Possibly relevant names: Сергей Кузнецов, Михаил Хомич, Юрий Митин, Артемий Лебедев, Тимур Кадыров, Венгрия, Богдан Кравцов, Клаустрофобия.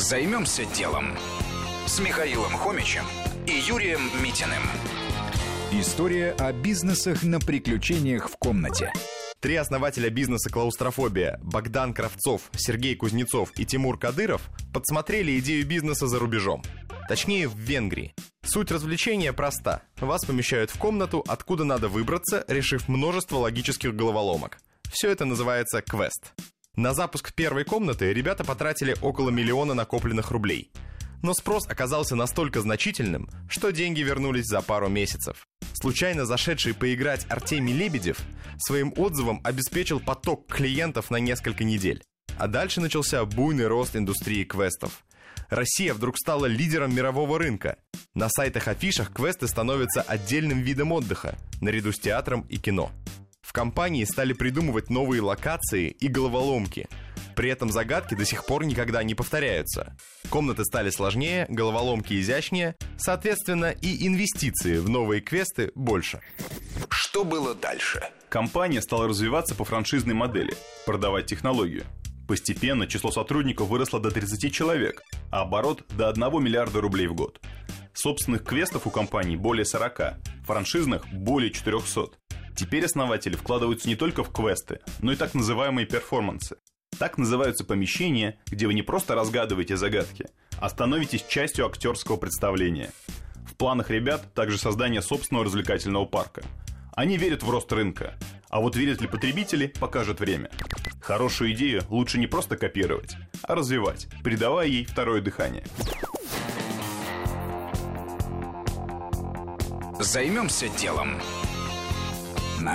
Займемся делом с Михаилом Хомичем и Юрием Митиным. История о бизнесах на приключениях в комнате. Три основателя бизнеса «Клаустрофобия» – Богдан Кравцов, Сергей Кузнецов и Тимур Кадыров – подсмотрели идею бизнеса за рубежом. Точнее, в Венгрии. Суть развлечения проста. Вас помещают в комнату, откуда надо выбраться, решив множество логических головоломок. Все это называется квест. На запуск первой комнаты ребята потратили около миллиона накопленных рублей. Но спрос оказался настолько значительным, что деньги вернулись за пару месяцев. Случайно зашедший поиграть Артемий Лебедев своим отзывом обеспечил поток клиентов на несколько недель. А дальше начался буйный рост индустрии квестов. Россия вдруг стала лидером мирового рынка. На сайтах-афишах квесты становятся отдельным видом отдыха, наряду с театром и кино. В компании стали придумывать новые локации и головоломки. При этом загадки до сих пор никогда не повторяются. Комнаты стали сложнее, головоломки изящнее, соответственно, и инвестиции в новые квесты больше. Что было дальше? Компания стала развиваться по франшизной модели, продавать технологию. Постепенно число сотрудников выросло до 30 человек, а оборот до 1 миллиарда рублей в год. Собственных квестов у компании более 40, франшизных более 400. Теперь основатели вкладываются не только в квесты, но и так называемые перформансы. Так называются помещения, где вы не просто разгадываете загадки, а становитесь частью актерского представления. В планах ребят также создание собственного развлекательного парка. Они верят в рост рынка, а вот верят ли потребители, покажет время. Хорошую идею лучше не просто копировать, а развивать, придавая ей второе дыхание. Займемся делом. На